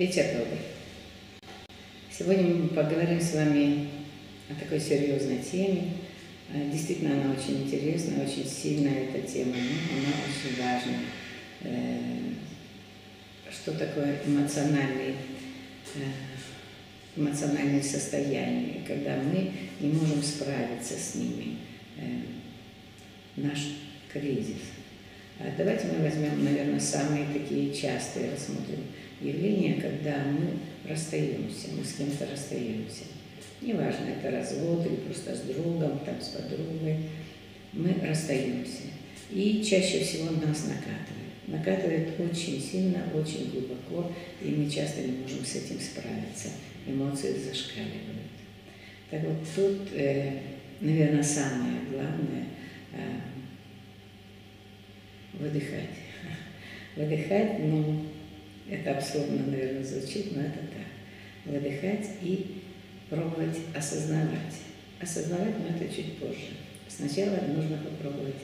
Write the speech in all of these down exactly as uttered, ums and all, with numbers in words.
Петя Добрый. Сегодня мы поговорим с вами о такой серьезной теме. Действительно, она очень интересная, очень сильная эта тема, но она очень важна. Что такое эмоциональный, эмоциональное состояние, когда мы не можем справиться с ними, наш кризис. Давайте мы возьмем, наверное, самые такие частые, рассмотрим явления, когда мы расстаемся, мы с кем-то расстаемся. Неважно, это развод или просто с другом, там, с подругой, мы расстаемся. И чаще всего нас накатывает. Накатывает очень сильно, очень глубоко, и мы часто не можем с этим справиться. Эмоции зашкаливают. Так вот, тут, наверное, самое главное – выдыхать. Выдыхать, ну, это абсурдно, наверное, звучит, но это так. Выдыхать и пробовать осознавать. Осознавать, но это чуть позже. Сначала нужно попробовать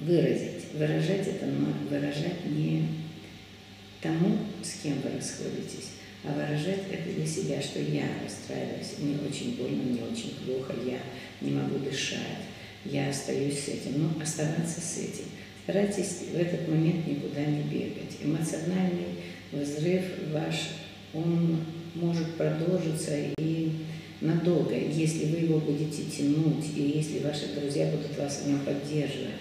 выразить. Выражать это, но выражать не тому, с кем вы расходитесь, а выражать это для себя, что я расстраиваюсь, мне очень больно, мне очень плохо, я не могу дышать. Я остаюсь с этим, но оставаться с этим. Старайтесь в этот момент никуда не бегать. Эмоциональный взрыв ваш, он может продолжиться и надолго, если вы его будете тянуть, и если ваши друзья будут вас в нем поддерживать,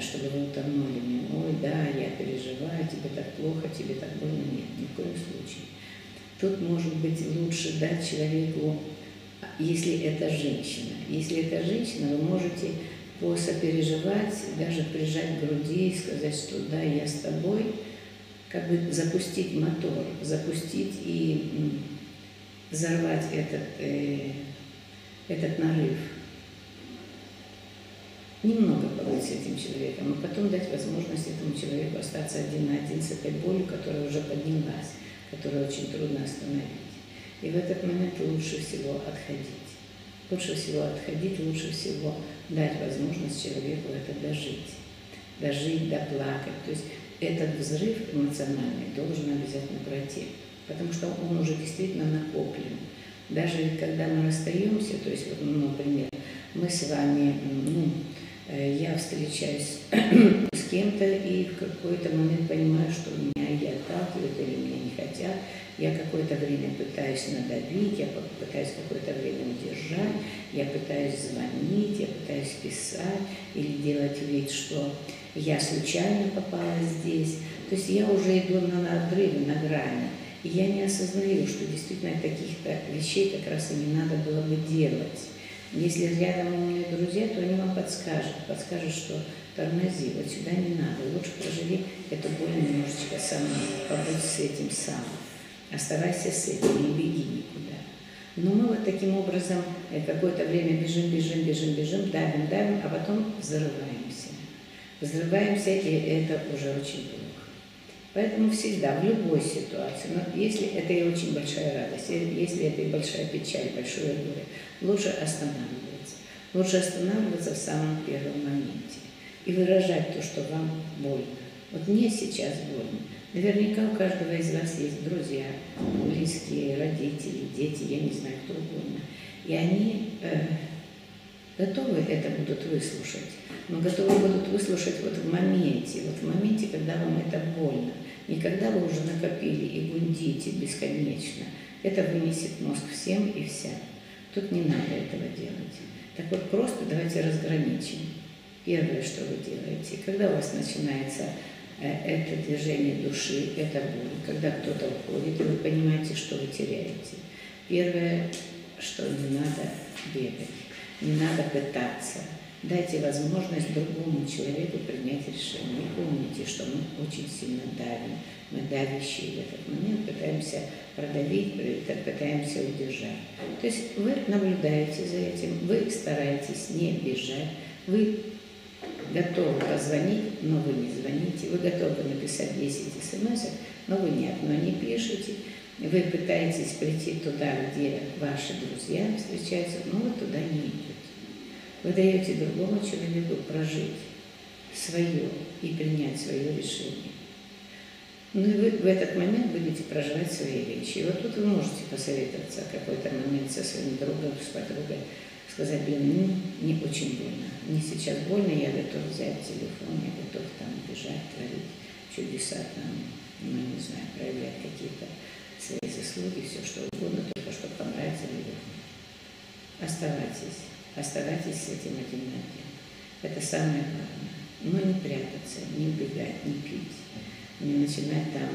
чтобы вы утонули в нем. Ой, да, я переживаю, тебе так плохо, тебе так больно. Нет, ни в коем случае. Тут, может быть, лучше дать человеку, если это женщина. Если это женщина, вы можете посопереживать, даже прижать к груди и сказать, что да, я с тобой, как бы запустить мотор, запустить и взорвать этот, э, этот нарыв. Немного побыть с этим человеком, а потом дать возможность этому человеку остаться один на один с этой болью, которая уже поднялась, которую очень трудно остановить. И в этот момент лучше всего отходить. Лучше всего отходить, лучше всего дать возможность человеку это дожить. Дожить, доплакать. То есть этот взрыв эмоциональный должен обязательно пройти, потому что он уже действительно накоплен. Даже когда мы расстаемся, то есть, ну, например, мы с вами, ну, я встречаюсь с кем-то и в какой-то момент понимаю, что меня и отталкивают, или меня не хотят. Я какое-то время пытаюсь надавить, я пытаюсь какое-то время удержать, я пытаюсь звонить, я пытаюсь писать или делать вид, что я случайно попала здесь. То есть я уже иду на надрывы, на грани. И я не осознаю, что действительно таких-то вещей как раз и не надо было бы делать. Если рядом у меня друзья, то они вам подскажут, подскажут, что тормози, вот сюда не надо, лучше проживи эту боль немножечко сама, побудь с этим сам. Оставайся с этим, не беги никуда. Но мы вот таким образом какое-то время бежим, бежим, бежим, бежим, давим, давим, а потом взрываемся. Взрываемся, и это уже очень плохо. Поэтому всегда, в любой ситуации, но если это и очень большая радость, если это и большая печаль, большое горе, лучше останавливаться. Лучше останавливаться в самом первом моменте и выражать то, что вам больно. Вот мне сейчас больно. Наверняка у каждого из вас есть друзья, близкие, родители, дети, я не знаю, кто угодно. И они э, готовы это будут выслушать, но готовы будут выслушать вот в моменте, вот в моменте, когда вам это больно. Не когда вы уже накопили и гундите бесконечно. Это вынесет мозг всем и вся. Тут не надо этого делать. Так вот, просто давайте разграничим. Первое, что вы делаете, когда у вас начинается это движение души, это боль, когда кто-то уходит, и вы понимаете, что вы теряете. Первое, что не надо бегать, не надо пытаться. Дайте возможность другому человеку принять решение. И помните, что мы очень сильно давим. Мы давящие в этот момент, пытаемся продавить, пытаемся удержать. То есть вы наблюдаете за этим, вы стараетесь не бежать, вы готовы позвонить, но вы не звоните. Вы готовы написать десять смс, но вы ни одной не пишете. Вы пытаетесь прийти туда, где ваши друзья встречаются, но вы туда не идете. Вы даете другому человеку прожить свое и принять свое решение. Ну и вы в этот момент будете проживать свои вещи. И вот тут вы можете посоветоваться в какой-то момент со своим другом, с подругой, сказать: блин, мне очень больно, мне сейчас больно, я готов взять телефон, я готов там бежать, творить чудеса, там, ну не знаю, проявлять какие-то свои заслуги, все что угодно, только чтобы понравиться людям. Оставайтесь, оставайтесь с этим один на один. Это самое главное. Но не прятаться, не убегать, не пить, не начинать там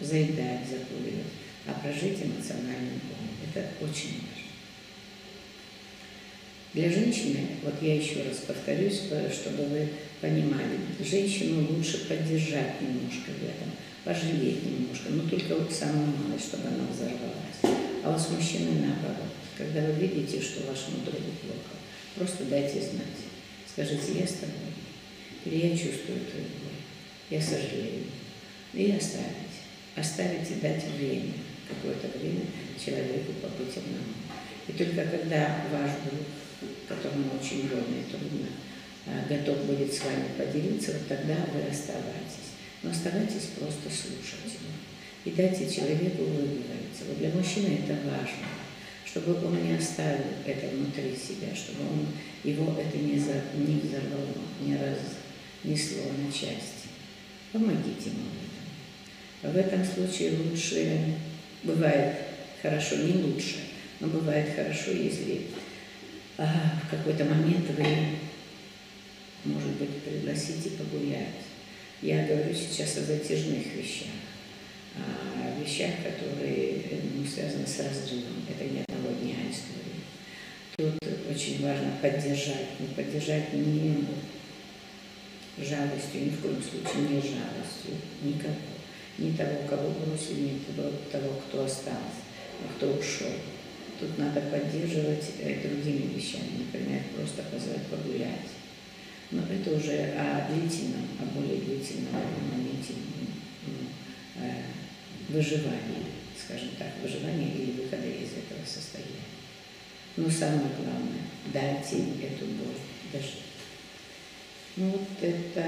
заедать, закуривать, а прожить эмоциональный голод. Это очень важно. Для женщины, вот я еще раз повторюсь, чтобы вы понимали, женщину лучше поддержать немножко в этом, пожалеть немножко, но только вот самое малое, чтобы она взорвалась. А вот с мужчиной наоборот. Когда вы видите, что вашему другу плохо, просто дайте знать. Скажите: я с тобой, или я чувствую твою боль, я сожалею. И оставить. Оставить и дать время, какое-то время человеку побыть одному. И только когда ваш друг, которому очень трудно и трудно, готов будет с вами поделиться, вот тогда вы оставайтесь. Но оставайтесь просто слушать его. И дайте человеку выговориться. Вот для мужчины это важно, чтобы он не оставил это внутри себя, чтобы он, его это не, за, не взорвало, не разнесло на части. Помогите ему в этом. В этом случае лучше, бывает хорошо, не лучше, но бывает хорошо, если а, в какой-то момент вы, может быть, пригласите погулять. Я говорю сейчас о затяжных вещах. О вещах, которые ну, связаны с разрывом. Это не одного дня истории. Тут очень важно поддержать, не поддержать ни жалостью, ни в коем случае не жалостью, никого. Ни того, кого бросили, ни того, того, кто остался, кто ушел. Тут надо поддерживать другими вещами, например, просто позвать погулять. Но это уже о длительном, о более длительном моменте ну, выживания, скажем так, выживания или выхода из этого состояния. Но самое главное, дайте эту боль дожить. Ну вот это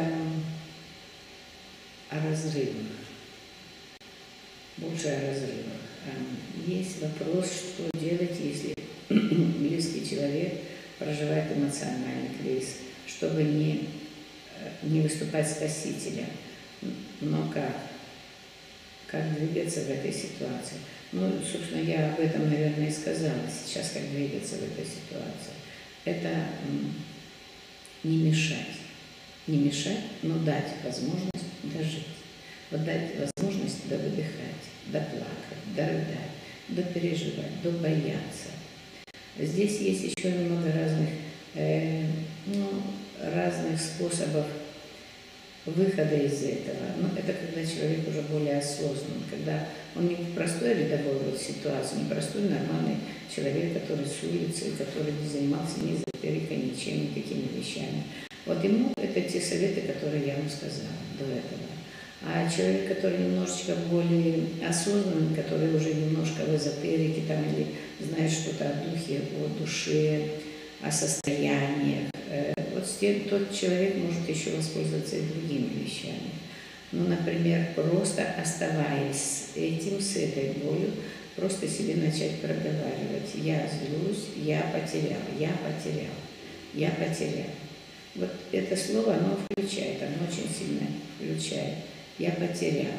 о разрывах, больше о разрывах. Есть вопрос, что делать, если близкий человек проживает эмоциональный кризис, чтобы не, не выступать спасителем. Но как? Как двигаться в этой ситуации? Ну, собственно, я об этом, наверное, и сказала сейчас, как двигаться в этой ситуации. Это не мешать. Не мешать, но дать возможность дожить. Вот дать возможность довыдыхать, доплакать, дорыдать, допереживать, добояться. Здесь есть еще много разных, э, ну, разных способов выхода из этого. Но это когда человек уже более осознан, когда он не простой рядовой вот ситуации, не простой нормальный человек, который с улицы, который не занимался ни эзотерикой, ничем, никакими вещами. Вот ему это те советы, которые я вам сказала до этого. А человек, который немножечко более осознанный, который уже немножко в эзотерике там, или знает что-то о духе, о душе, о состояниях, вот тот человек может еще воспользоваться и другими вещами. Ну, например, просто оставаясь с этим, с этой болью, просто себе начать проговаривать: я злюсь, я потерял, я потерял, я потерял. Вот это слово, оно включает, оно очень сильно включает. Я потерял.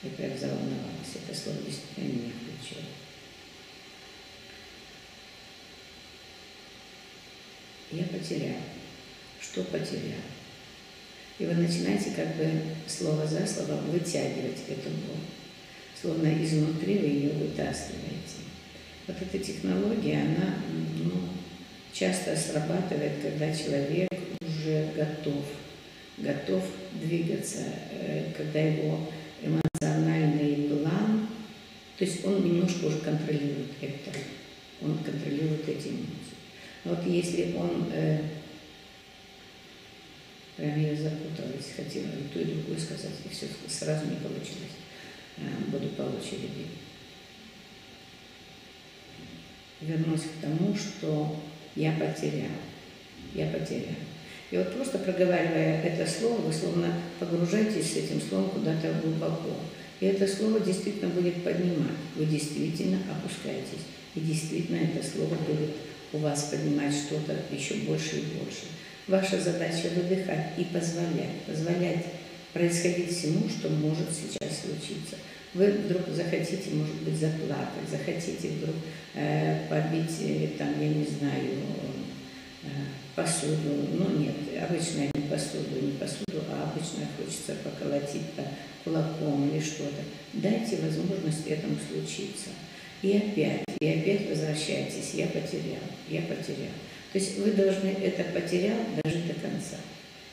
Я прям заволновалась. Это слово действительно меня включило. Я потерял. Что потерял? И вы начинаете как бы слово за слово вытягивать эту боль. Словно изнутри вы ее вытаскиваете. Вот эта технология, она ну, часто срабатывает, когда человек уже готов, готов двигаться, когда его эмоциональный план, то есть он немножко уже контролирует это, он контролирует эти эмоции. Вот если он, э, прям я запуталась, хотела и ту, и другую сказать, и все сразу не получилось, буду по очереди. Вернусь к тому, что я потерял, я потерял. И вот просто проговаривая это слово, вы словно погружаетесь с этим словом куда-то глубоко. И это слово действительно будет поднимать. Вы действительно опускаетесь. И действительно это слово будет у вас поднимать что-то еще больше и больше. Ваша задача выдыхать и позволять. Позволять происходить всему, что может сейчас случиться. Вы вдруг захотите, может быть, заплакать, захотите вдруг э, побить, там, я не знаю, э, посуду. Ну нет, обычно не посуду, не посуду, а обычно хочется поколотить там, кулаком или что-то. Дайте возможность этому случиться. И опять, и опять возвращайтесь. Я потерял, я потерял. То есть вы должны это потерял дожить до конца.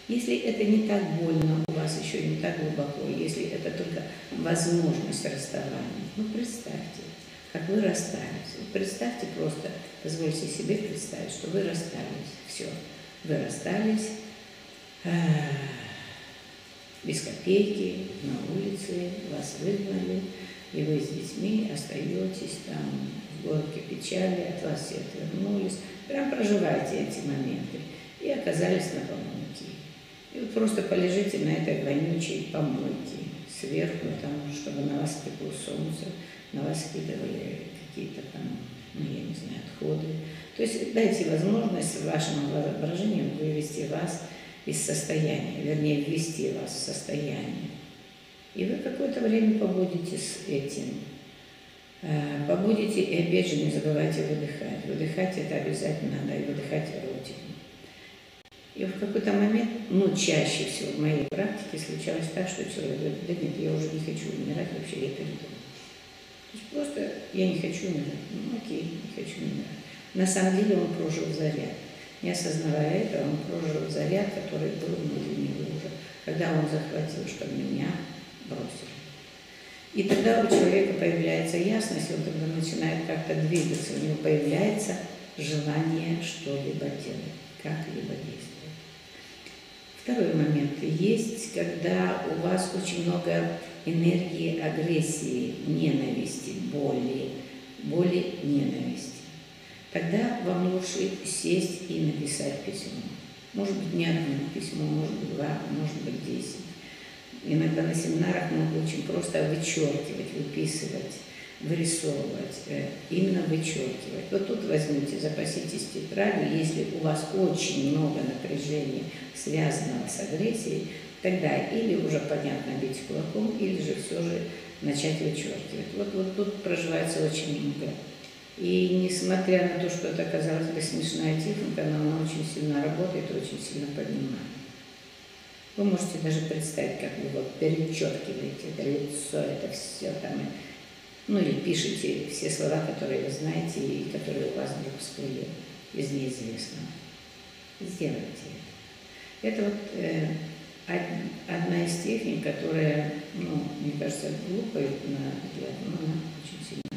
Если это не так больно у вас, еще не так глубоко, если это только возможность расставания, ну представьте, как вы расстались. Представьте просто, позвольте себе представить, что вы расстались. Все, вы расстались без копейки, на улице, вас выгнали, и вы с детьми остаетесь там в горке печали, от вас все отвернулись. Прям проживайте эти моменты и оказались на помойке. И вот просто полежите на этой вонючей помойке, сверху там, чтобы на вас текло солнце, на вас скидывали какие-то там, ну я не знаю, отходы. То есть дайте возможность вашему воображению вывести вас из состояния, вернее, ввести вас в состояние. И вы какое-то время побудете с этим. Побудете и опять же не забывайте выдыхать. Выдыхать это обязательно надо, и выдыхать ротиком. И в какой-то момент, ну чаще всего в моей практике случалось так, что человек говорит, да нет, я уже не хочу умирать, вообще я передумал. То есть просто я не хочу умирать, ну окей, не хочу умирать. На самом деле он прожил заряд. Не осознавая этого, он прожил заряд, который был внутри него уже, когда он захватил, что меня бросили. И тогда у человека появляется ясность, он тогда начинает как-то двигаться, у него появляется желание что-либо делать, как-либо действовать. Второй момент есть, когда у вас очень много энергии агрессии, ненависти, боли, боли, ненависти. Тогда вам лучше сесть и написать письмо. Может быть, не одно письмо, может быть, два, может быть, десять. Иногда на семинарах мы учим просто вычеркивать, выписывать, вырисовывать, именно вычеркивать. Вот тут возьмите, запаситесь тетрадью, если у вас очень много напряжения, связанного с агрессией, тогда или уже, понятно, бить кулаком, или же все же начать вычеркивать. Вот, вот тут проживается очень много. И несмотря на то, что это, казалось бы, смешная техника, но она очень сильно работает и очень сильно поднимает. Вы можете даже представить, как вы вот перечеркиваете это лицо, это все там, ну или пишите все слова, которые вы знаете и которые у вас вдруг всплыли из неизвестного. Сделайте это. Это вот э, одна из техник, которая, ну, мне кажется, глупая, но она очень сильно.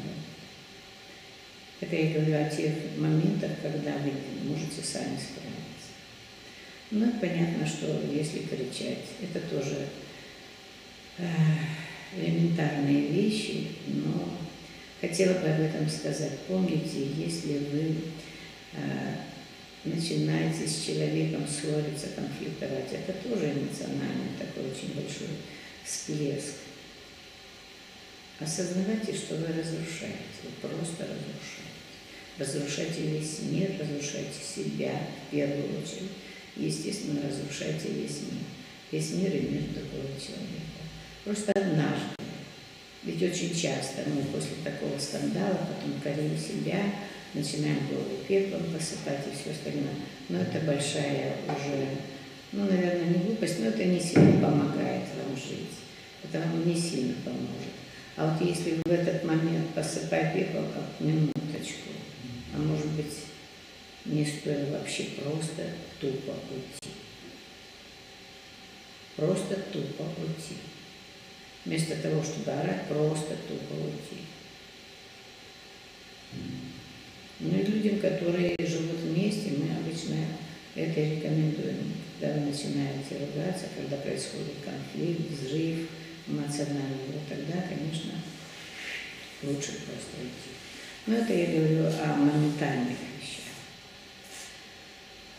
Это я говорю о тех моментах, когда вы можете сами справиться. Ну и понятно, что если кричать, это тоже э, элементарные вещи, но хотела бы об этом сказать. Помните, если вы э, начинаете с человеком ссориться, конфликтовать, это тоже эмоциональный такой очень большой всплеск. Осознавайте, что вы разрушаете, вы просто разрушаете. Разрушайте весь мир, разрушайте себя в первую очередь. Естественно, разрушайте весь мир. Весь мир и мир другого человека. Просто однажды. Ведь очень часто мы после такого скандала потом корим себя, начинаем голову пеплом посыпать и все остальное. Но это большая уже, ну, наверное, не глупость, но это не сильно помогает вам жить. Это вам не сильно поможет. А вот если в этот момент посыпать пеплом, как минуточку, а может быть, не стоит вообще просто тупо уйти. Просто тупо уйти. Вместо того, чтобы орать, просто тупо уйти. Ну и людям, которые живут вместе, мы обычно это рекомендуем. Когда вы начинаете ругаться, когда происходит конфликт, взрыв, эмоционального, тогда, конечно, лучше просто уйти. Но это я говорю о моментальных вещах.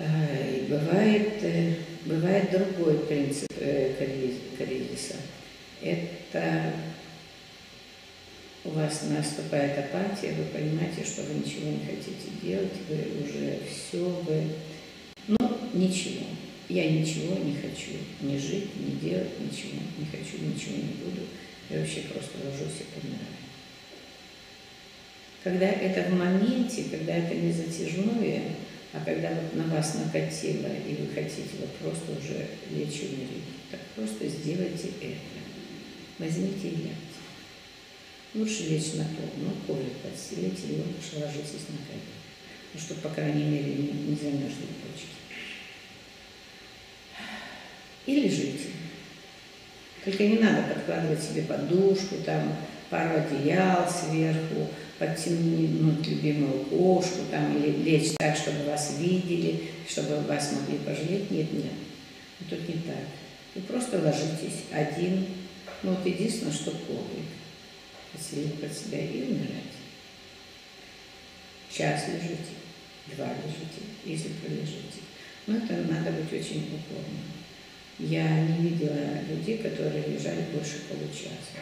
И бывает, бывает другой принцип кризиса. Это у вас наступает апатия, вы понимаете, что вы ничего не хотите делать, вы уже все, вы... Но ничего. Я ничего не хочу. Не жить, не делать ничего. Не хочу, ничего не буду. Я вообще просто ложусь и помираю. Когда это в моменте, когда это не затяжное, а когда вот на вас накатило, и вы хотите вот просто уже лечь и умереть, так просто сделайте это. Возьмите яд. Лучше лечь на пол, ну, коврик подстелите, и лучше ложитесь на коврик. Ну, чтобы, по крайней мере, не, не замерзли почки. И лежите. Только не надо подкладывать себе подушку, там, пару одеял сверху, подтянуть любимую кошку, там, или лечь так, чтобы вас видели, чтобы вас могли пожалеть. Нет, нет. Но тут не так. Вы просто ложитесь один. Ну, вот единственное, что коврик. Подселить под себя и умирать. Час лежите, два лежите, если пролежите. Но это надо быть очень упорным. Я не видела людей, которые лежали больше получаса.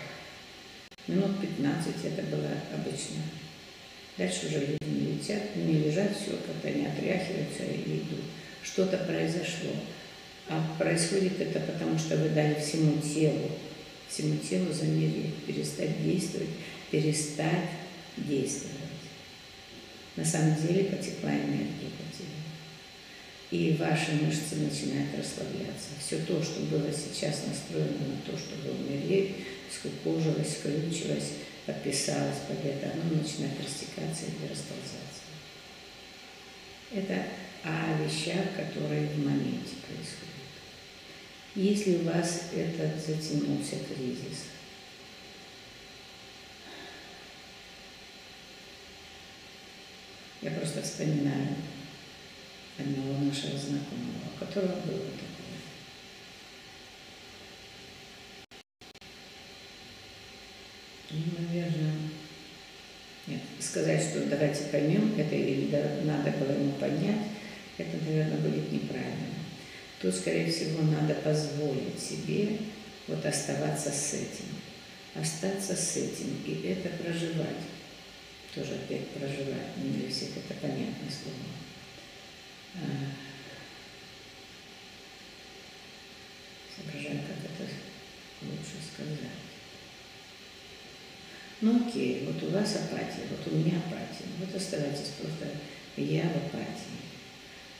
Минут пятнадцать это было обычно. Дальше уже люди не летят, не лежат, все, как-то они отряхиваются и идут. Что-то произошло. А происходит это потому, что вы дали всему телу, всему телу замереть, перестать действовать, перестать действовать. На самом деле потекла энергия, потеряла. И ваши мышцы начинают расслабляться. Все то, что было сейчас настроено на то, чтобы умереть, скукожилось, скрючилось, подписалось под это, оно начинает растекаться или расползаться. Это о вещах, которые в моменте происходят. Если у вас этот затянулся кризис, я просто вспоминаю одного нашего знакомого, у которого было такое. Ну, наверное, нет, сказать, что давайте поймем это или надо было ему понять, это, наверное, будет неправильно. Тут, скорее всего, надо позволить себе вот оставаться с этим. Остаться с этим и это проживать. Тоже опять проживать. Не для всех это понятное слово. Соображаю, как это лучше сказать. Ну окей, вот у вас апатия, вот у меня апатия. Вот оставайтесь просто я в апатии.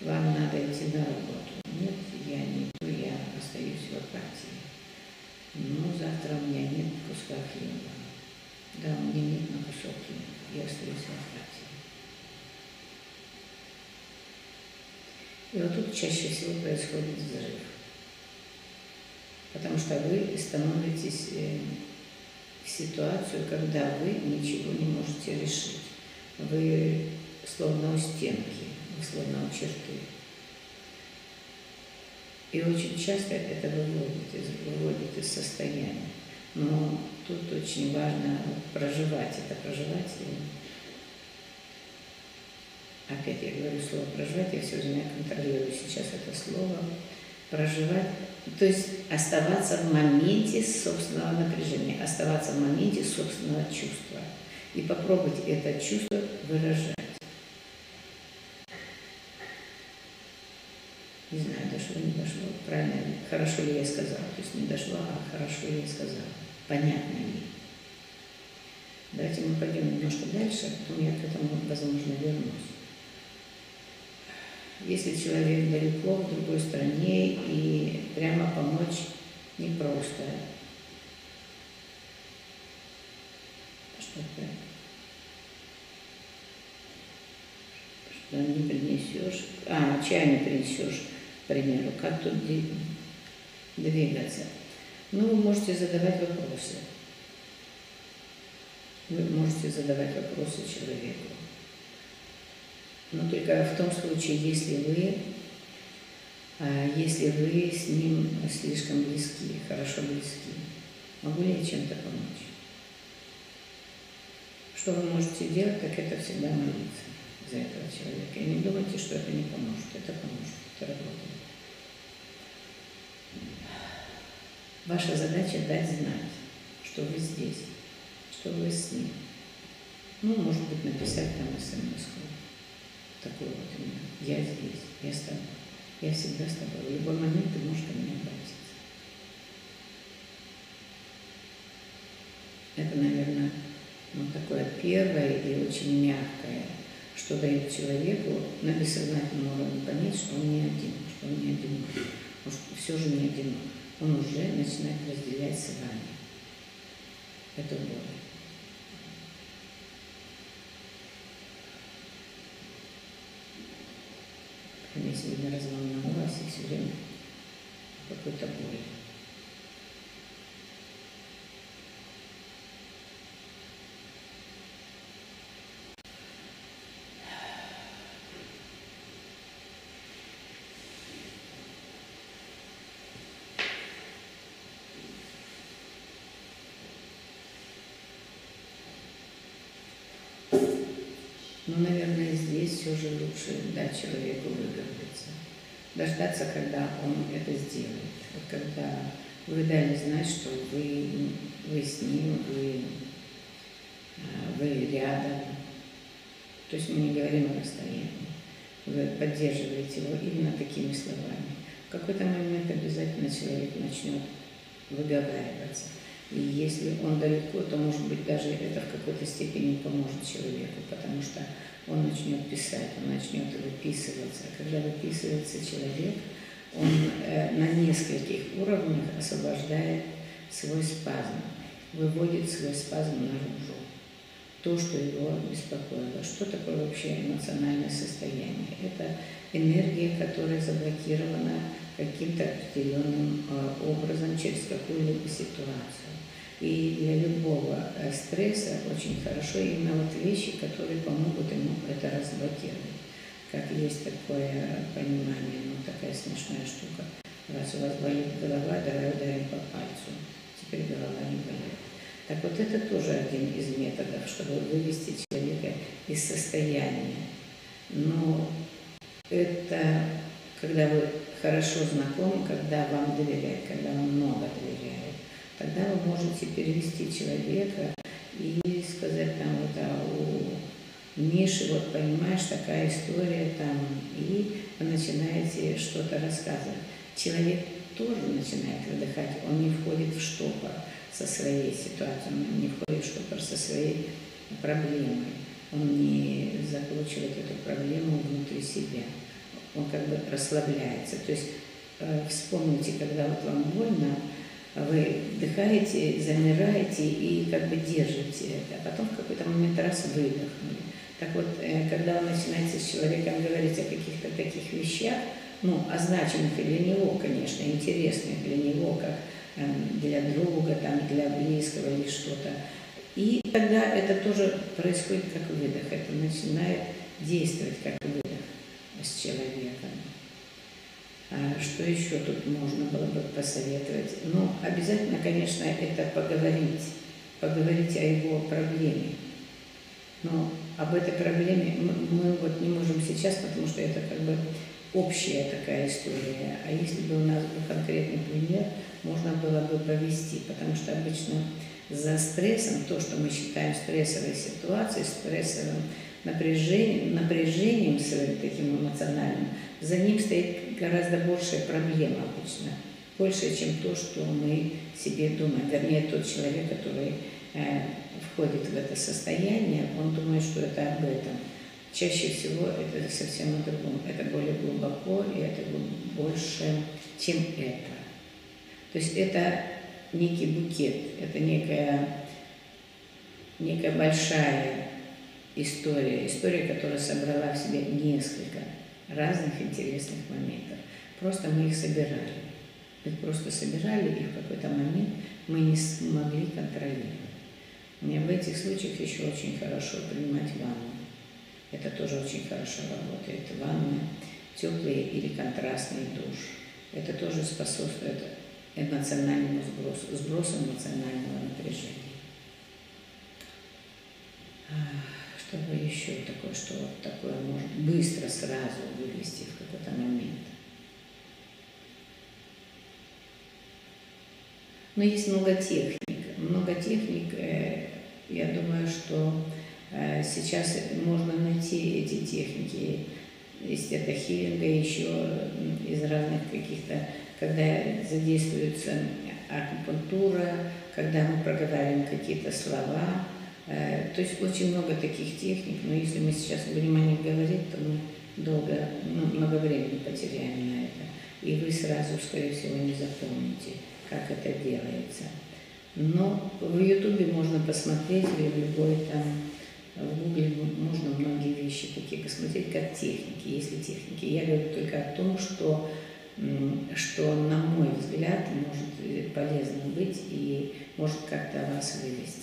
Вам надо идти на работу. Нет, я не иду, я остаюсь в апатии. Ну, завтра у меня нет куска хлеба. Да, у меня нет на кусок хлеба. Я остаюсь в апатии. И вот тут чаще всего происходит взрыв. Потому что вы становитесь в ситуацию, когда вы ничего не можете решить. Вы словно у стенки, вы словно у черты. И очень часто это выводит из, выводит из состояния. Но тут очень важно проживать это, проживать. Опять я говорю слово «проживать», я все время контролирую сейчас это слово. Проживать, то есть оставаться в моменте собственного напряжения, оставаться в моменте собственного чувства. И попробовать это чувство выражать. Не знаю, дошло, не дошло, правильно ли, хорошо ли я сказала. То есть не дошло, а хорошо ли я сказала. Понятно ли. Давайте мы пойдем немножко дальше, а потом я к этому, возможно, вернусь. Если человек далеко, в другой стране, и прямо помочь непросто. Что-то что не принесешь. А, чай не принесешь, к примеру. Как тут двигаться? Ну, вы можете задавать вопросы. Вы можете задавать вопросы человеку. Но только в том случае, если вы, если вы с ним слишком близки, хорошо близки. Могу ли я чем-то помочь? Что вы можете делать, так это всегда молиться за этого человека. И не думайте, что это не поможет. Это поможет, это работает. Ваша задача дать знать, что вы здесь, что вы с ним. Ну, может быть, написать там эс эм эс-ку. Такой вот у меня. Я здесь, я с тобой. Я всегда с тобой. В любой момент ты можешь ко мне обратиться. Это, наверное, ну, такое первое и очень мягкое, что дает человеку на бессознательном уровне понять, что он не один, что он не одинок, потому что все же не одинок. Он уже начинает разделять с вами эту боль. Я сегодня разволновалась и все время какой-то боли. Но, наверное, здесь все же лучше дать человеку выговориться, дождаться, когда он это сделает, вот когда вы дали знать, что вы, вы с ним, вы, вы рядом. То есть мы не говорим о расстоянии, вы поддерживаете его именно такими словами. В какой-то момент обязательно человек начнет выговариваться. И если он далеко, то, может быть, даже это в какой-то степени поможет человеку, потому что он начнет писать, он начнет выписываться. А когда выписывается человек, он э, на нескольких уровнях освобождает свой спазм, выводит свой спазм наружу. То, что его беспокоило. Что такое вообще эмоциональное состояние? Это энергия, которая заблокирована каким-то определенным э, образом через какую-либо ситуацию. И для любого э, стресса очень хорошо именно вот вещи, которые помогут ему это разблокировать. Как есть такое понимание, ну такая смешная штука. Раз у вас болит голова, давай ударим по пальцу. Теперь голова не болит. Так вот это тоже один из методов, чтобы вывести человека из состояния. Но это когда вы хорошо знакомы, когда вам доверяют, когда вам много доверяют, тогда вы можете перевести человека и сказать там вот, а у Миши, вот понимаешь, такая история там, и вы начинаете что-то рассказывать. Человек тоже начинает выдыхать, он не входит в штопор со своей ситуацией, он не входит в штопор со своей проблемой, он не закручивает эту проблему внутри себя, он как бы расслабляется. То есть э, вспомните, когда вот вам больно, вы вдыхаете, замираете и как бы держите это, а потом в какой-то момент раз выдохнули. Так вот, э, когда вы начинаете с человеком говорить о каких-то таких вещах, ну, о значимых для него, конечно, интересных для него, как для друга, там, для близкого или что-то. И тогда это тоже происходит как выдох, это начинает действовать как выдох с человеком. А что еще тут можно было бы посоветовать? Ну, обязательно, конечно, это поговорить, поговорить о его проблеме. Но об этой проблеме мы, мы вот не можем сейчас, потому что это как бы общая такая история. А если бы у нас был конкретный пример, можно было бы повести, потому что обычно за стрессом, то, что мы считаем стрессовой ситуацией, стрессовым напряжением, напряжением своим таким эмоциональным, за ним стоит гораздо большая проблема обычно, больше, чем то, что мы себе думаем. Вернее, тот человек, который э, входит в это состояние, он думает, что это об этом. Чаще всего это совсем о другом, это более глубоко и это больше, чем это. То есть это некий букет, это некая, некая большая история, история, которая собрала в себе несколько разных интересных моментов. Просто мы их собирали, мы их просто собирали и в какой-то момент мы не смогли контролировать. Мне в этих случаях еще очень хорошо принимать ванну. Это тоже очень хорошо работает. Ванны, теплые или контрастный душ. Это тоже способствует эмоциональному сбросу, сбросу эмоционального напряжения. Чтобы еще такое, что вот такое может быстро сразу вылезти в какой-то момент. Но есть много техник. Много техник, я думаю, что сейчас можно найти эти техники, если это хилинга, еще из разных каких-то, когда задействуется акупунктура, когда мы проговариваем какие-то слова. То есть очень много таких техник, но если мы сейчас будем о них говорить, то мы долго, ну, много времени потеряем на это. И вы сразу, скорее всего, не запомните, как это делается. Но в Ютубе можно посмотреть, или в любой там, в Гугле можно многие вещи такие посмотреть, как техники, если техники. Я говорю только о том, что, что на мой взгляд, может полезно быть и может как-то вас вывести.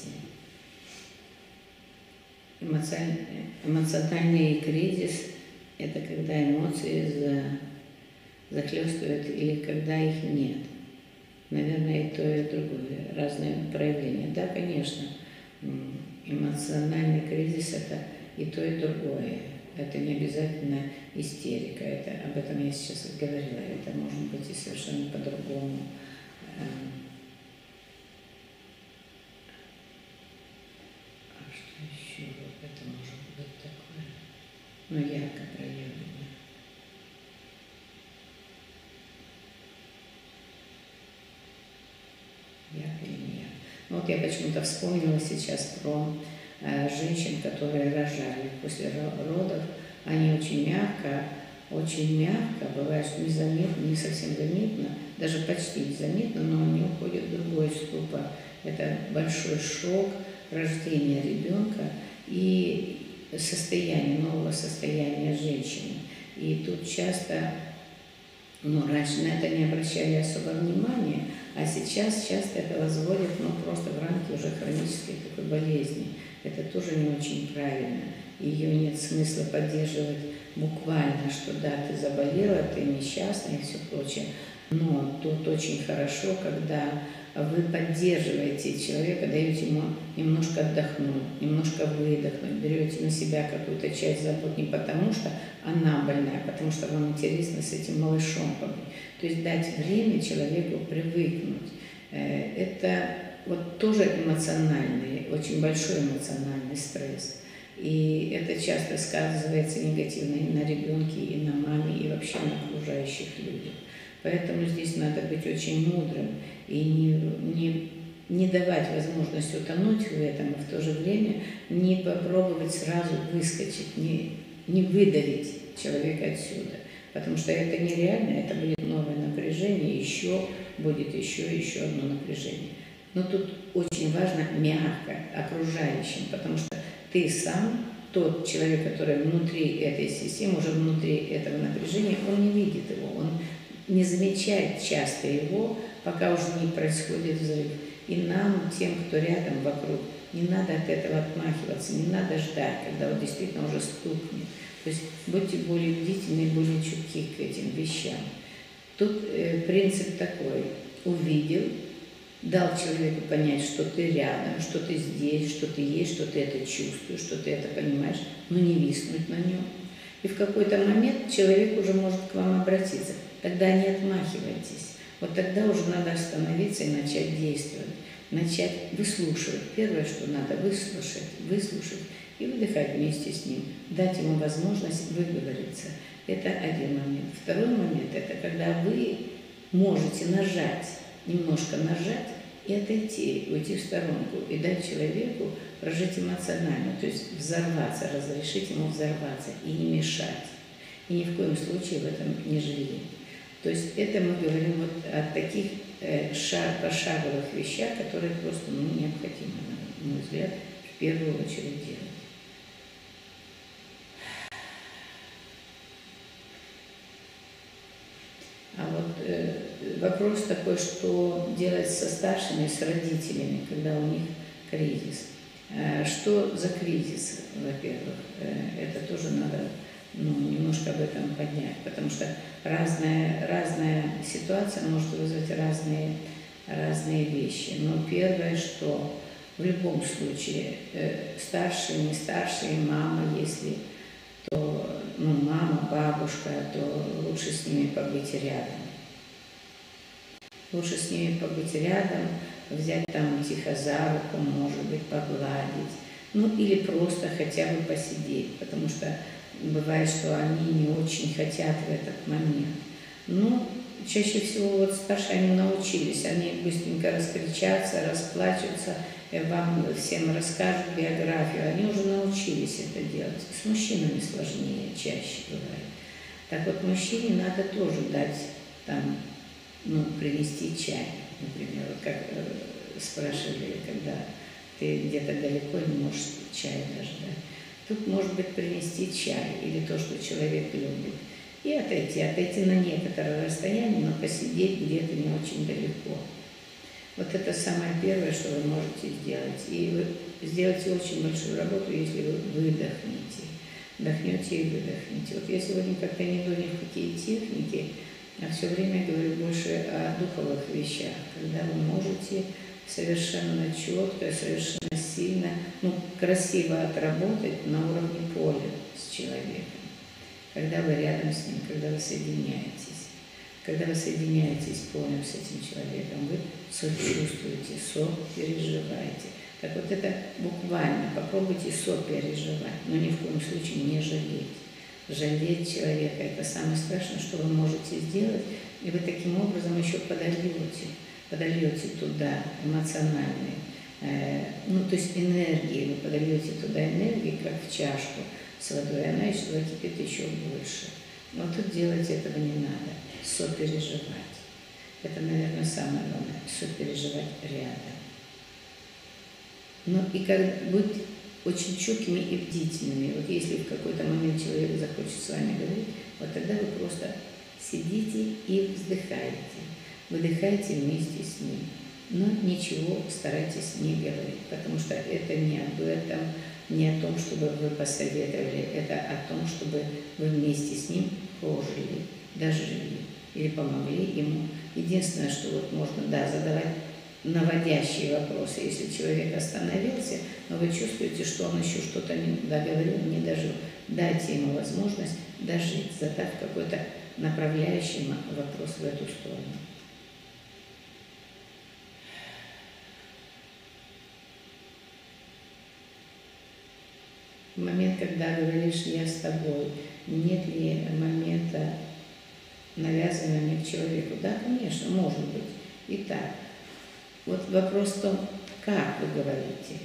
Эмоциональный кризис – это когда эмоции захлестывают или когда их нет. Наверное, и то, и другое, разные проявления. Да, конечно, эмоциональный кризис – это и то, и другое. Это не обязательно истерика. Это, об этом я сейчас и говорила. Это может быть и совершенно по-другому. А что еще это может быть такое? Ну, ярко проявлено. Вот я почему-то вспомнила сейчас про э, женщин, которые рожали после родов. Они очень мягко, очень мягко, бывает незаметно, не совсем заметно, даже почти незаметно, но они уходят в другой ступор. Это большой шок рождения ребенка и состояние, нового состояния женщины. И тут часто, ну, раньше на это не обращали особо внимания, а сейчас часто это возводит, ну, просто в рамки уже хронической такой болезни. Это тоже не очень правильно. Ее нет смысла поддерживать буквально, что да, ты заболела, ты несчастна и все прочее. Но тут очень хорошо, когда вы поддерживаете человека, даете ему немножко отдохнуть, немножко выдохнуть, берете на себя какую-то часть забот не потому, что она больная, а потому что вам интересно с этим малышом побыть. То есть дать время человеку привыкнуть. Это вот тоже эмоциональный, очень большой эмоциональный стресс. И это часто сказывается негативно и на ребенке, и на маме, и вообще на окружающих людях. Поэтому здесь надо быть очень мудрым и не, не, не давать возможность утонуть в этом, а в то же время не попробовать сразу выскочить, не, не выдавить человека отсюда. Потому что это нереально, это будет новое напряжение, еще будет еще еще одно напряжение. Но тут очень важно мягко окружающим, потому что ты сам, тот человек, который внутри этой системы, уже внутри этого напряжения, он не видит его, он не замечает часто его, пока уже не происходит взрыв. И нам, тем, кто рядом, вокруг, не надо от этого отмахиваться, не надо ждать, когда вот действительно уже стукнет. То есть будьте более бдительны, более чутки к этим вещам. Тут э, принцип такой: увидел, дал человеку понять, что ты рядом, что ты здесь, что ты есть, что ты это чувствуешь, что ты это понимаешь, но не виснуть на нем. И в какой-то момент человек уже может к вам обратиться. Тогда не отмахивайтесь. Вот тогда уже надо остановиться и начать действовать. Начать выслушивать. Первое, что надо выслушать, выслушать и выдыхать вместе с ним. Дать ему возможность выговориться. Это один момент. Второй момент – это когда вы можете нажать, немножко нажать и отойти, уйти в сторонку и дать человеку прожить эмоционально. То есть взорваться, разрешить ему взорваться и не мешать. И ни в коем случае в этом не жалеем. То есть это мы говорим вот о таких э, шар, пошаговых вещах, которые просто, ну, необходимо, на мой взгляд, в первую очередь делать. А вот э, вопрос такой, что делать со старшими, с родителями, когда у них кризис. Э, что за кризис, во-первых? Э, это тоже надо... Ну, немножко об этом поднять, потому что разная, разная ситуация может вызвать разные, разные вещи. Но первое, что в любом случае, старшие, не старшие, мама, если то, ну, мама, бабушка, то лучше с ними побыть рядом. Лучше с ними побыть рядом, взять там тихо за руку, может быть, погладить, ну или просто хотя бы посидеть, потому что бывает, что они не очень хотят в этот момент. Но чаще всего вот старшие они научились, они быстренько раскричатся, расплачутся, вам всем расскажут биографию, они уже научились это делать. С мужчинами сложнее чаще бывает. Так вот, мужчине надо тоже дать там, ну, принести чай, например, вот как э, спрашивали, когда ты где-то далеко не можешь чай даже, да? Тут может быть принести чай или то, что человек любит, и отойти, отойти на некоторое расстояние, но посидеть где-то не очень далеко. Вот это самое первое, что вы можете сделать. И вы сделаете очень большую работу, если вы выдохнете. Вдохнете и выдохнете. Вот я сегодня как-то не иду ни в какие техники, а все время говорю больше о духовых вещах, когда вы можете совершенно четко, совершенно сильно, ну, красиво отработать на уровне поля с человеком, когда вы рядом с ним, когда вы соединяетесь. Когда вы соединяетесь полностью с этим человеком, вы сочувствуете, сопереживаете. Так вот это буквально, попробуйте сопереживать, но ни в коем случае не жалеть. Жалеть человека – это самое страшное, что вы можете сделать, и вы таким образом еще подольете, подольете туда эмоциональные, э, ну то есть энергии, вы подольете туда энергии, как в чашку с водой, она еще закипит еще больше. Но тут делать этого не надо. Сопереживать. Это, наверное, самое главное. Сопереживать рядом. Ну и как быть очень чуткими и бдительными. Вот если в какой-то момент человек захочет с вами говорить, вот тогда вы просто сидите и вздыхаете. Выдыхаете вместе с ним. Но ничего старайтесь не говорить, потому что это не об этом, не о том, чтобы вы посоветовали, это о том, чтобы вы вместе с ним прожили, дожили или помогли ему. Единственное, что вот можно, да, задавать наводящие вопросы, если человек остановился, но вы чувствуете, что он еще что-то не договорил, не дожил, дайте ему возможность дожить, задав какой-то направляющий вопрос в эту сторону. Момент, когда говоришь «я с тобой», нет ли момента навязывания к человеку? Да, конечно, может быть. Итак, вот вопрос в том, как вы говорите,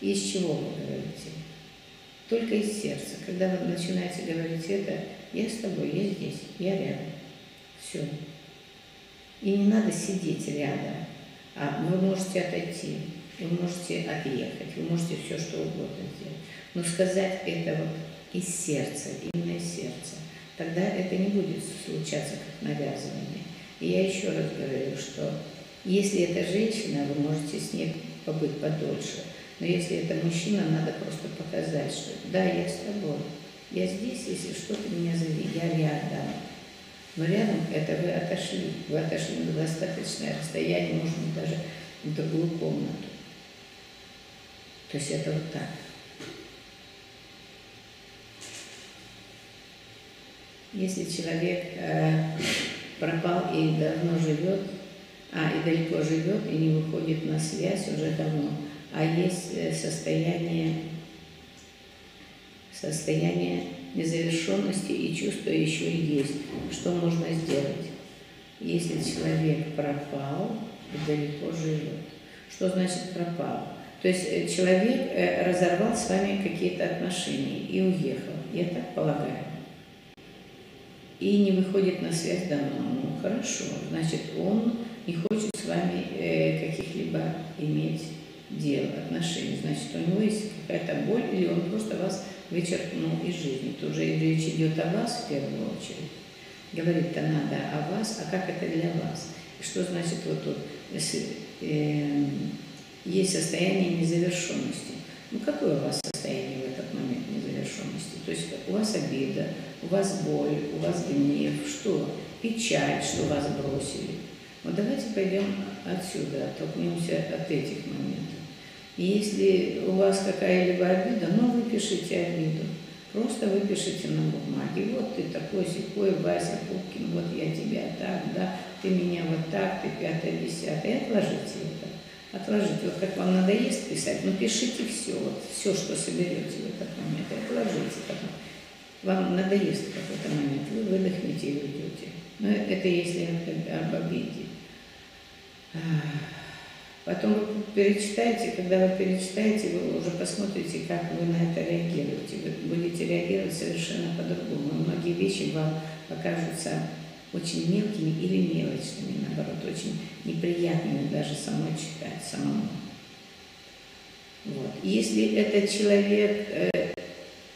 из чего вы говорите. Только из сердца. Когда вы начинаете говорить это «я с тобой», «я здесь», «я рядом», все. И не надо сидеть рядом, а вы можете отойти. Вы можете отъехать, вы можете все что угодно сделать. Но сказать это вот из сердца, именно из сердца, тогда это не будет случаться как навязывание. И я еще раз говорю, что если это женщина, вы можете с ней побыть подольше. Но если это мужчина, надо просто показать, что да, я с тобой, я здесь, если что-то меня зови, я рядом. Но рядом это вы отошли, вы отошли на достаточное расстояние, может быть, даже в другую комнату. То есть это вот так. Если человек э, пропал и давно живет, а и далеко живет, и не выходит на связь уже давно, а есть состояние, состояние незавершенности и чувство еще есть, что можно сделать? Если человек пропал и далеко живет, что значит пропал? То есть человек разорвал с вами какие-то отношения и уехал, я так полагаю. И не выходит на связь давно. Ну хорошо, значит он не хочет с вами каких-либо иметь дел, отношений. Значит у него есть какая-то боль или он просто вас вычеркнул из жизни. Тут уже речь идет о вас в первую очередь. Говорить-то надо о вас, а как это для вас? И что значит вот тут? Если, э, есть состояние незавершенности. Ну, какое у вас состояние в этот момент незавершенности? То есть у вас обида, у вас боль, у вас гнев, что? Печаль, что вас бросили. Вот давайте пойдем отсюда, оттолкнемся от этих моментов. И если у вас какая-либо обида, ну, выпишите обиду. Просто выпишите на бумаге. Вот ты такой, сякой, Вася Пупкин, вот я тебя так, да, ты меня вот так, ты пятое, десятое. И отложите это. Отложите. Вот как вам надоест писать, ну, пишите все, вот все, что соберете в этот момент. Отложите. Потом. Вам надоест в какой-то момент, вы выдохните и уйдете. Но это если об обиде. Потом вы перечитаете, когда вы перечитаете, вы уже посмотрите, как вы на это реагируете. Вы будете реагировать совершенно по-другому. Многие вещи вам покажутся очень мелкими или мелочными, наоборот, очень неприятными даже самой читать, самому. Вот. Если этот человек э,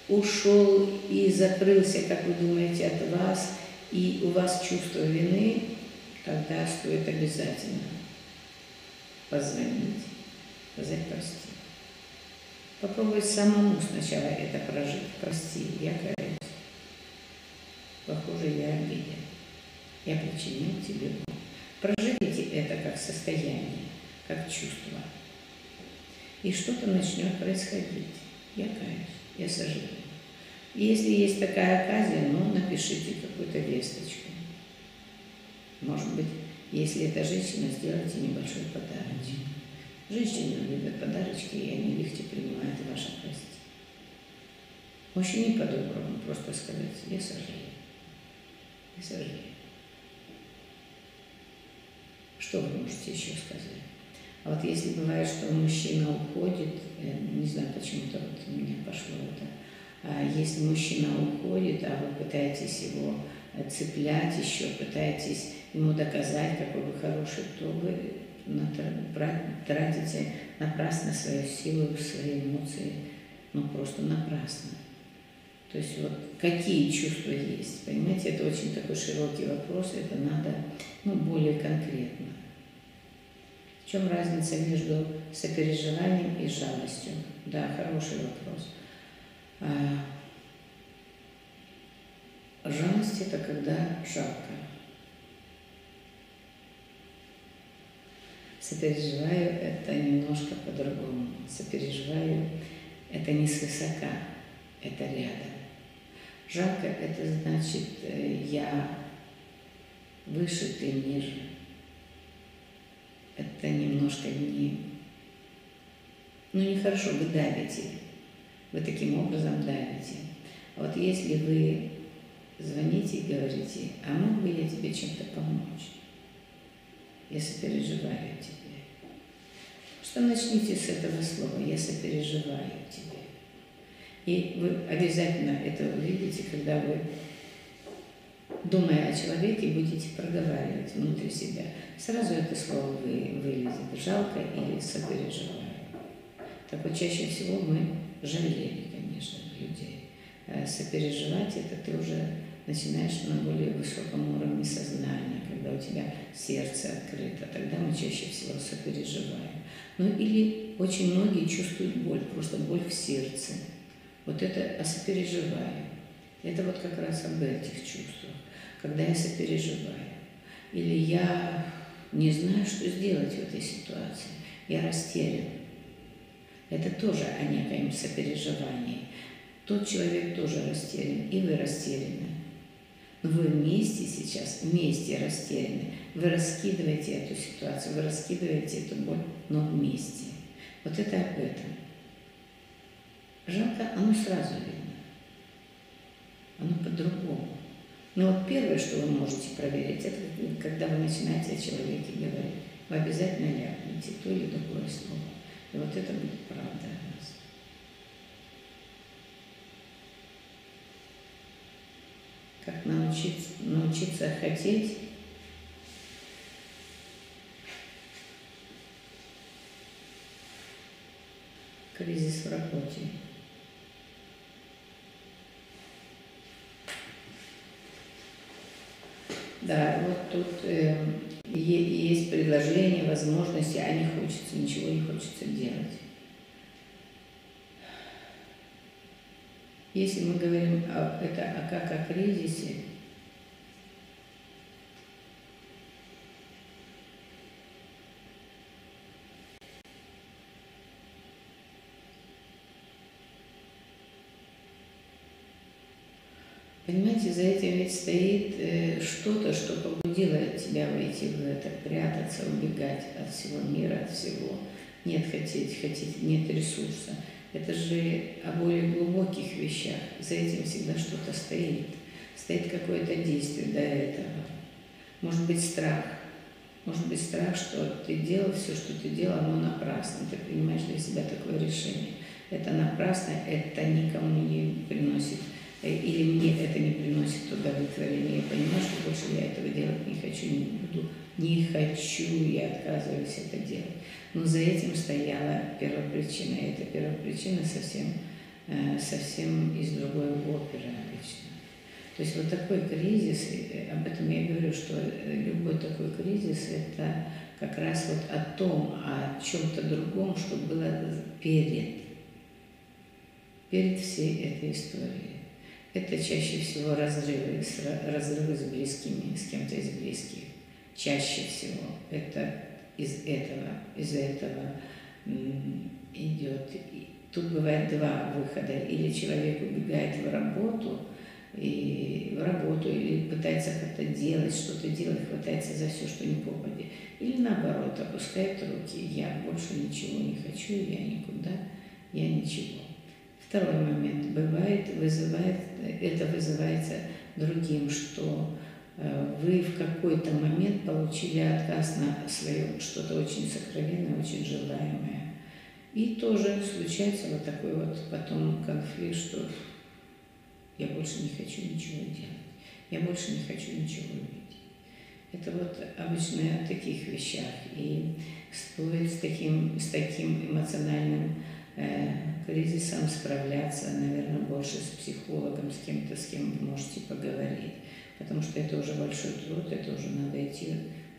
ушел и закрылся, как вы думаете, от вас, и у вас чувство вины, тогда стоит обязательно позвонить, сказать прости. Попробовать самому сначала это прожить. Прости, я каюсь. Похоже, я обидел. Я причинил тебе боль. Проживите это как состояние, как чувство. И что-то начнет происходить. Я каюсь, я сожалею. Если есть такая оказия, ну, напишите какую-то весточку. Может быть, если это женщина, сделайте небольшой подарочек. Женщины любят подарочки, и они легче принимают ваши прости. Мужчине по-доброму просто сказать: я сожалею. Я сожалею. Что вы можете еще сказать? А вот если бывает, что мужчина уходит, не знаю, почему-то вот у меня пошло это. Если мужчина уходит, а вы пытаетесь его цеплять еще, пытаетесь ему доказать, какой вы хороший, то вы тратите напрасно свою силу, свои эмоции, ну просто напрасно. То есть вот какие чувства есть, понимаете, это очень такой широкий вопрос, это надо, ну, более конкретно. В чем разница между сопереживанием и жалостью? Да, хороший вопрос. А жалость – это когда жалко. Сопереживаю – это немножко по-другому. Сопереживаю – это не свысока, это рядом. Жалко – это значит, я выше, ты ниже. Это немножко не… Ну, нехорошо, вы давите. Вы таким образом давите. А вот если вы звоните и говорите: а мог бы я тебе чем-то помочь? Я сопереживаю тебе. Что начните с этого слова: я сопереживаю тебе. И вы обязательно это увидите, когда вы, думая о человеке, будете проговаривать внутри себя. Сразу это слово вы, вылезет: жалко или сопереживаю. Так вот, чаще всего мы жалели, конечно, людей. Сопереживать — это ты уже начинаешь на более высоком уровне сознания, когда у тебя сердце открыто, тогда мы чаще всего сопереживаем. Ну или очень многие чувствуют боль, просто боль в сердце. Вот это «а сопереживаю». Это вот как раз об этих чувствах, когда я сопереживаю. Или я не знаю, что сделать в этой ситуации, я растерян. Это тоже о некоем сопереживании. Тот человек тоже растерян, и вы растеряны. Но вы вместе сейчас, вместе растеряны. Вы раскидываете эту ситуацию, вы раскидываете эту боль, но вместе. Вот это об этом. Жалко, оно сразу видно. Оно по-другому. Но вот первое, что вы можете проверить, это когда вы начинаете о человеке говорить. Вы обязательно ляпните то или другое слово. И вот это будет правда о нас. Как научиться, научиться хотеть кризис в работе. Да, вот тут э, есть предложения, возможности, а не хочется, ничего не хочется делать. Если мы говорим о, это, о, как о кризисе, Понимаете, за этим ведь стоит что-то, что побудило тебя войти в это, прятаться, убегать от всего мира, от всего. Нет хотеть, хотеть, нет ресурса. Это же о более глубоких вещах. За этим всегда что-то стоит. Стоит какое-то действие до этого. Может быть, страх. Может быть, страх, что ты делал, все, что ты делал, оно напрасно. Ты принимаешь для себя такое решение. Это напрасно, это никому не приносит. Или мне это не приносит удовлетворения. Я понимаю, что больше я этого делать не хочу, не буду. Не хочу, я отказываюсь это делать. Но за этим стояла первопричина. И эта первопричина совсем, совсем из другой оперы обычно. То есть вот такой кризис, об этом я говорю, что любой такой кризис – это как раз вот о том, о чем-то другом, что было перед, перед всей этой историей. Это чаще всего разрывы, разрывы с близкими, с кем-то из близких. Чаще всего это из этого, из этого идет. Тут бывает два выхода. Или человек убегает в работу, и в работу, или пытается как-то делать, что-то делать, хватается за все, что ни попадет. Или наоборот, опускает руки. Я больше ничего не хочу, я никуда, я ничего. Второй момент. Бывает, вызывает, это вызывается другим, что вы в какой-то момент получили отказ на свое что-то очень сокровенное, очень желаемое. И тоже случается вот такой вот потом конфликт, что я больше не хочу ничего делать, я больше не хочу ничего видеть. Это вот обычно о таких вещах. И стоит с таким, с таким эмоциональным э, кризисом справляться, наверное, больше с психологом, с кем-то, с кем вы можете поговорить. Потому что это уже большой труд, это уже надо идти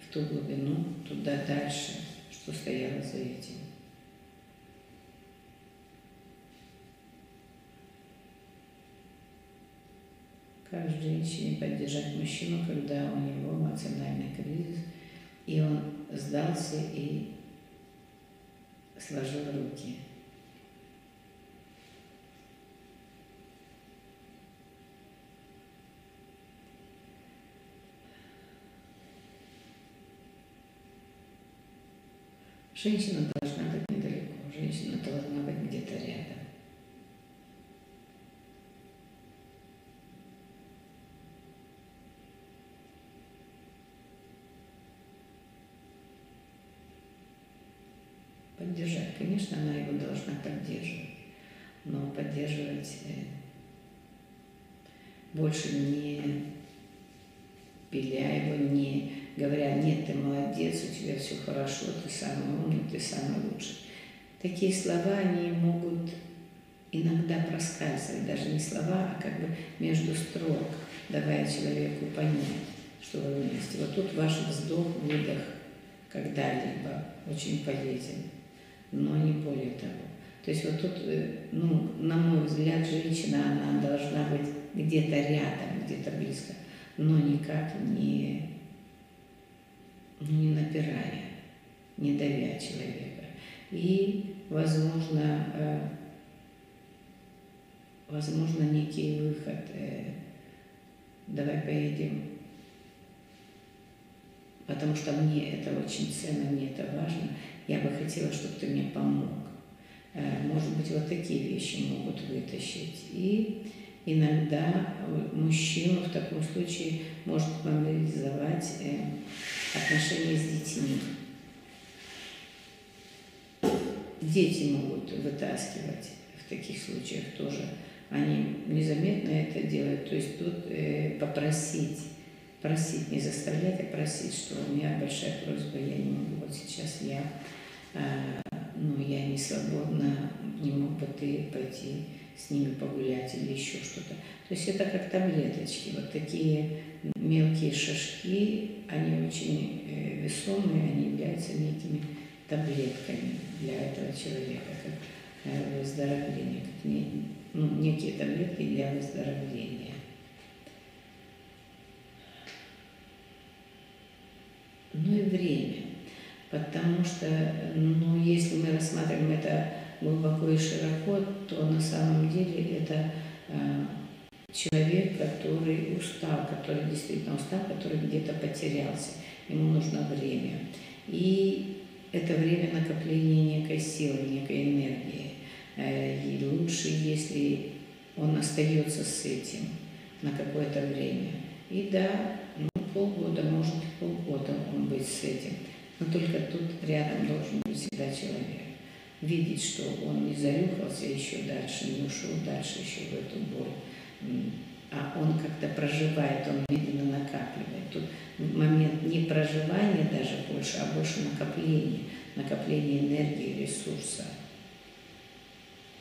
в ту глубину, туда дальше, что стояло за этим. Как женщине поддержать мужчину, когда у него эмоциональный кризис, и он сдался и сложил руки? Женщина должна быть недалеко, женщина должна быть где-то рядом. Поддержать, конечно, она его должна поддерживать, но поддерживать больше не пиля его, не говоря: нет, ты молодец, у тебя все хорошо, ты самый умный, ты самый лучший. Такие слова, они могут иногда проскальзывать, даже не слова, а как бы между строк, давая человеку понять, что вы вместе. Вот тут ваш вздох, выдох когда-либо очень полезен, но не более того. То есть вот тут, ну, на мой взгляд, женщина, она должна быть где-то рядом, где-то близко, но никак не... не напирая, не давя человека. И, возможно, э, возможно некий выход. Э, давай поедем, потому что мне это очень ценно, мне это важно. Я бы хотела, чтобы ты мне помог. Э, может быть, вот такие вещи могут вытащить. И иногда мужчину в таком случае может мобилизовать э, отношения с детьми. Дети могут вытаскивать в таких случаях тоже. Они незаметно это делают. То есть тут э, попросить, просить, не заставлять, а просить, что у меня большая просьба, я не могу, вот сейчас я, э, ну, я не свободна, не мог бы ты пойти с ними погулять или еще что-то. То есть это как таблеточки, вот такие мелкие шажки, они очень весомые, они являются некими таблетками для этого человека, как выздоровление, как не, ну, некие таблетки для выздоровления. Ну и время, потому что, ну, если мы рассматриваем это глубоко и широко, то на самом деле это э, человек, который устал, который действительно устал, который где-то потерялся, ему нужно время. И это время накопления некой силы, некой энергии. И лучше, если он остается с этим на какое-то время. И да, ну, полгода, может, полгода он будет с этим. Но только тут рядом должен быть всегда человек. Видеть, что он не зарюхался еще дальше, не ушел дальше еще в эту боль. А он как-то проживает, он медленно накапливает. Тут момент не проживания даже больше, а больше накопления. Накопление энергии, ресурса.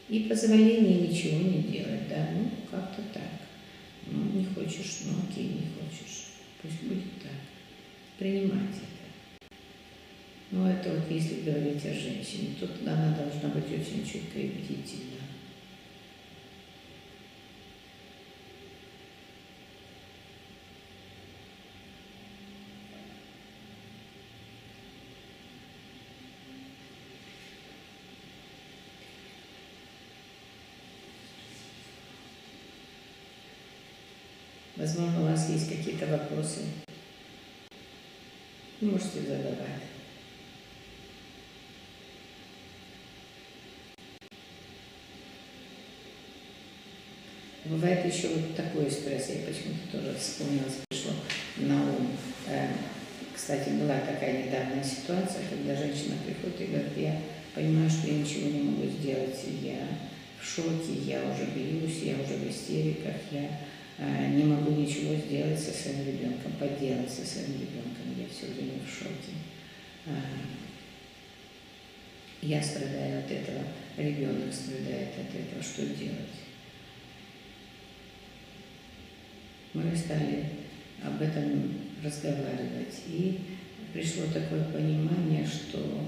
И позволение ничего не делать, да, ну как-то так. Ну, не хочешь, ну окей, не хочешь. Пусть будет так. Принимать это. Ну, это вот если говорить о женщине, то она должна быть очень чутко и бдительна. Возможно, у вас есть какие-то вопросы. Можете задавать. Бывает еще вот такой стресс, я почему-то тоже вспомнила, пришло на ум. Кстати, была такая недавняя ситуация, когда женщина приходит и говорит: я понимаю, что я ничего не могу сделать, я в шоке, я уже бьюсь, я уже в истериках, я не могу ничего сделать со своим ребенком, поделать со своим ребенком, я все время в шоке. Я страдаю от этого, ребенок страдает от этого, что делать? Мы стали об этом разговаривать, и пришло такое понимание, что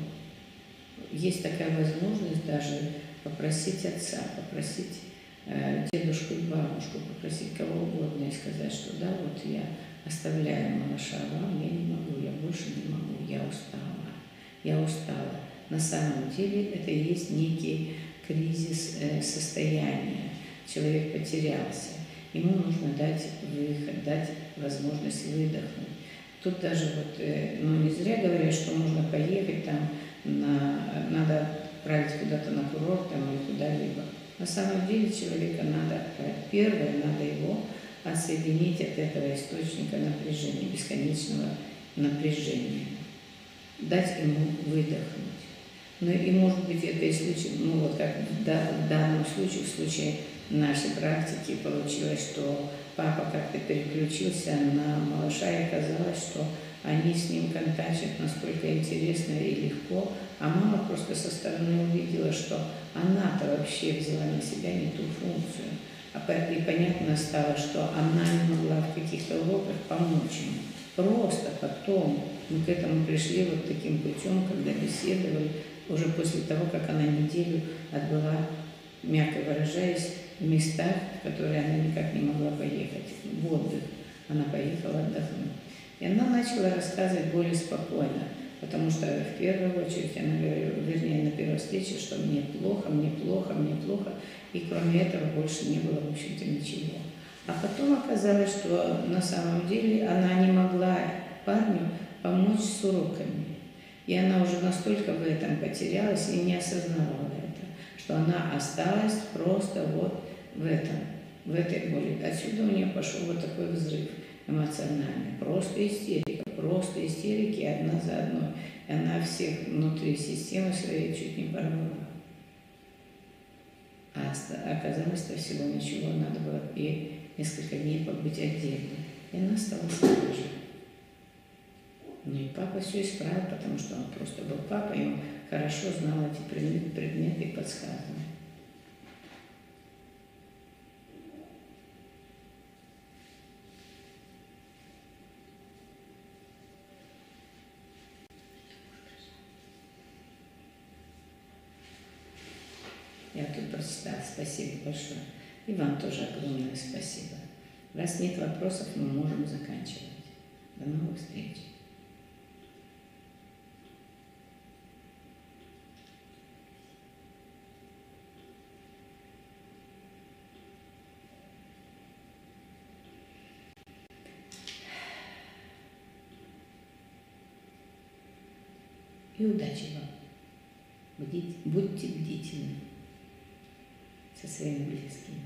есть такая возможность даже попросить отца, попросить дедушку и бабушку, попросить кого угодно и сказать, что да, вот я оставляю малыша вам, я не могу, я больше не могу, я устала, я устала. На самом деле это и есть некий кризис состояния, человек потерялся, ему нужно дать выход, дать возможность выдохнуть. Тут даже вот, ну не зря говорят, что можно поехать там, на, надо отправить куда-то на курорт там, или куда-либо. На самом деле человека надо отправить. Первое, надо его отсоединить от этого источника напряжения, бесконечного напряжения. Дать ему выдохнуть. Ну и может быть это и случай, ну вот как в данном случае, в случае нашей практики получилось, что папа как-то переключился на малыша, и оказалось, что они с ним контактят настолько интересно и легко, а мама просто со стороны увидела, что она-то вообще взяла на себя не ту функцию. И понятно стало, что она не могла в каких-то уроках помочь ему. Просто потом мы к этому пришли вот таким путем, когда беседовали, уже после того, как она неделю отбыла, мягко выражаясь, в местах, в которые она никак не могла поехать, в отдых. Она поехала отдохнуть. И она начала рассказывать более спокойно, потому что в первую очередь она говорила, вернее, на первой встрече, что мне плохо, мне плохо, мне плохо, и кроме этого больше не было, в общем-то, ничего. А потом оказалось, что на самом деле она не могла парню помочь с уроками. И она уже настолько в этом потерялась и не осознавала это, что она осталась просто вот в этом, в этой боли. Отсюда у нее пошел вот такой взрыв эмоциональный, просто истерика, просто истерики одна за одной. И она всех внутри системы своей чуть не порвала. А оказалось-то всего ничего, надо было и несколько дней побыть отдельно. И она стала хуже. Ну и папа все исправил, потому что он просто был папой, и он хорошо знал эти предметы и подсказывал. Я тут прочитала. Спасибо большое. И вам тоже огромное спасибо. Раз нет вопросов, мы можем заканчивать. До новых встреч. И удачи вам. Будьте бдительны со своими близкими.